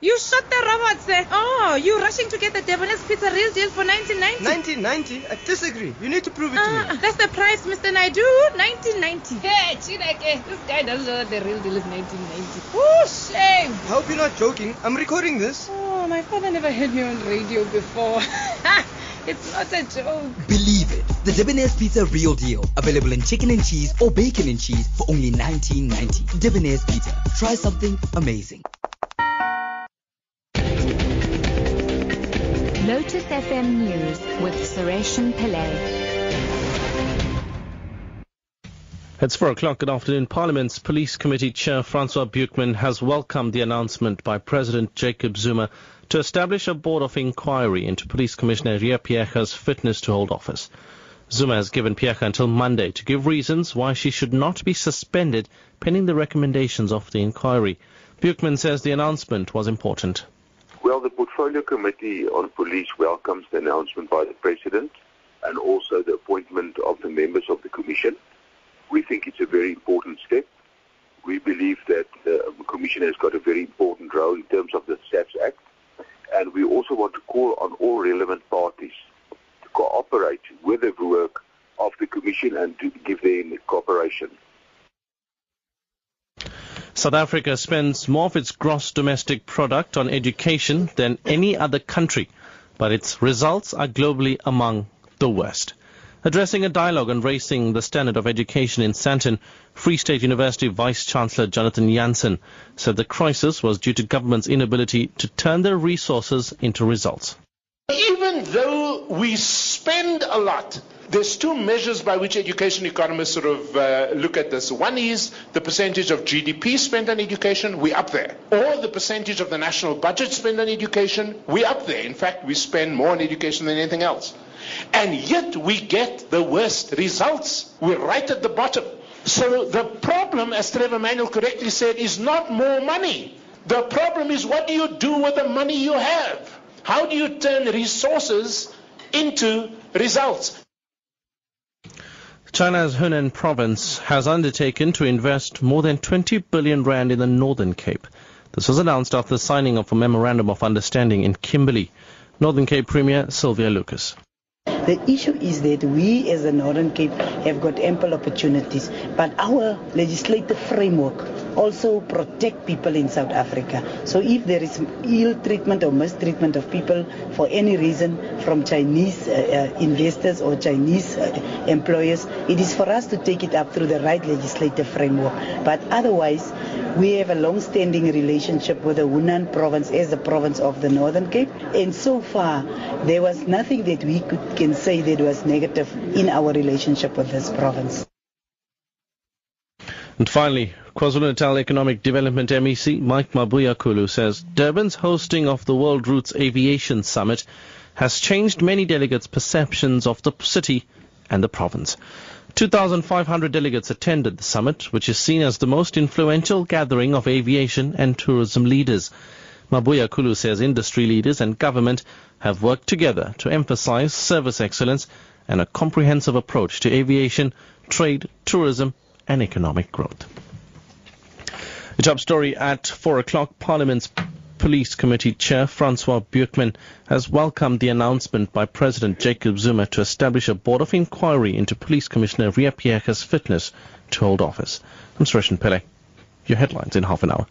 You shot the robots there. Oh, you're rushing to get the Debonair's Pizza real deal for 1990. 1990? I disagree. You need to prove it to me. That's the price, Mr. Naidu. 1990. Hey, Chineke, this guy doesn't know that the real deal is 1990. Oh, shame. I hope you're not joking. I'm recording this. Oh, my father never heard me on radio before. It's not a joke. Believe it. The Debonair's Pizza Real Deal. Available in chicken and cheese or bacon and cheese for only $19.90. Debonair's Pizza. Try something amazing. Lotus FM News with Suresh Pillay. It's 4 o'clock. Good afternoon. Parliament's Police Committee Chair Francois Buchmann has welcomed the announcement by President Jacob Zuma to establish a board of inquiry into Police Commissioner Ria Piecha's fitness to hold office. Zuma has given Piecha until Monday to give reasons why she should not be suspended pending the recommendations of the inquiry. Buchmann says the announcement was important. Well, the Portfolio Committee on Police welcomes the announcement by the President and also the appointment of the members of the Commission. We think it's a very important step. We believe that the Commission has got a very important role in terms of the SAPS Act, and we also want to call on all relevant parties to cooperate with the work of the Commission and to give them cooperation. South Africa spends more of its gross domestic product on education than any other country, but its results are globally among the worst. Addressing a dialogue on raising the standard of education in Sandton, Free State University Vice-Chancellor Jonathan Jansen said the crisis was due to government's inability to turn their resources into results. Even though we spend a lot, there's two measures by which education economists sort of look at this. One is the percentage of GDP spent on education, we're up there. Or the percentage of the national budget spent on education, we're up there. In fact, we spend more on education than anything else. And yet we get the worst results. We're right at the bottom. So the problem, as Trevor Manuel correctly said, is not more money. The problem is, what do you do with the money you have? How do you turn resources into results? China's Hunan province has undertaken to invest more than 20 billion rand in the Northern Cape. This was announced after the signing of a memorandum of understanding in Kimberley. Northern Cape Premier Sylvia Lucas. The issue is that we as the Northern Cape have got ample opportunities, but our legislative framework also protect people in South Africa. So if there is ill treatment or mistreatment of people for any reason from Chinese investors or Chinese employers, it is for us to take it up through the right legislative framework. But otherwise, we have a long-standing relationship with the Hunan province as the province of the Northern Cape. And so far, there was nothing that we can say that was negative in our relationship with this province. And finally, KwaZulu-Natal Economic Development MEC Mike Mabuyakulu says Durban's hosting of the World Routes Aviation Summit has changed many delegates' perceptions of the city and the province. 2,500 delegates attended the summit, which is seen as the most influential gathering of aviation and tourism leaders. Mabuyakulu says industry leaders and government have worked together to emphasize service excellence and a comprehensive approach to aviation, trade, tourism and economic growth. The top story at 4 o'clock, Parliament's Police Committee Chair Francois Buchmann has welcomed the announcement by President Jacob Zuma to establish a board of inquiry into Police Commissioner Ria Piecha's fitness to hold office. I'm Suresh Pillay. Your headlines in half an hour.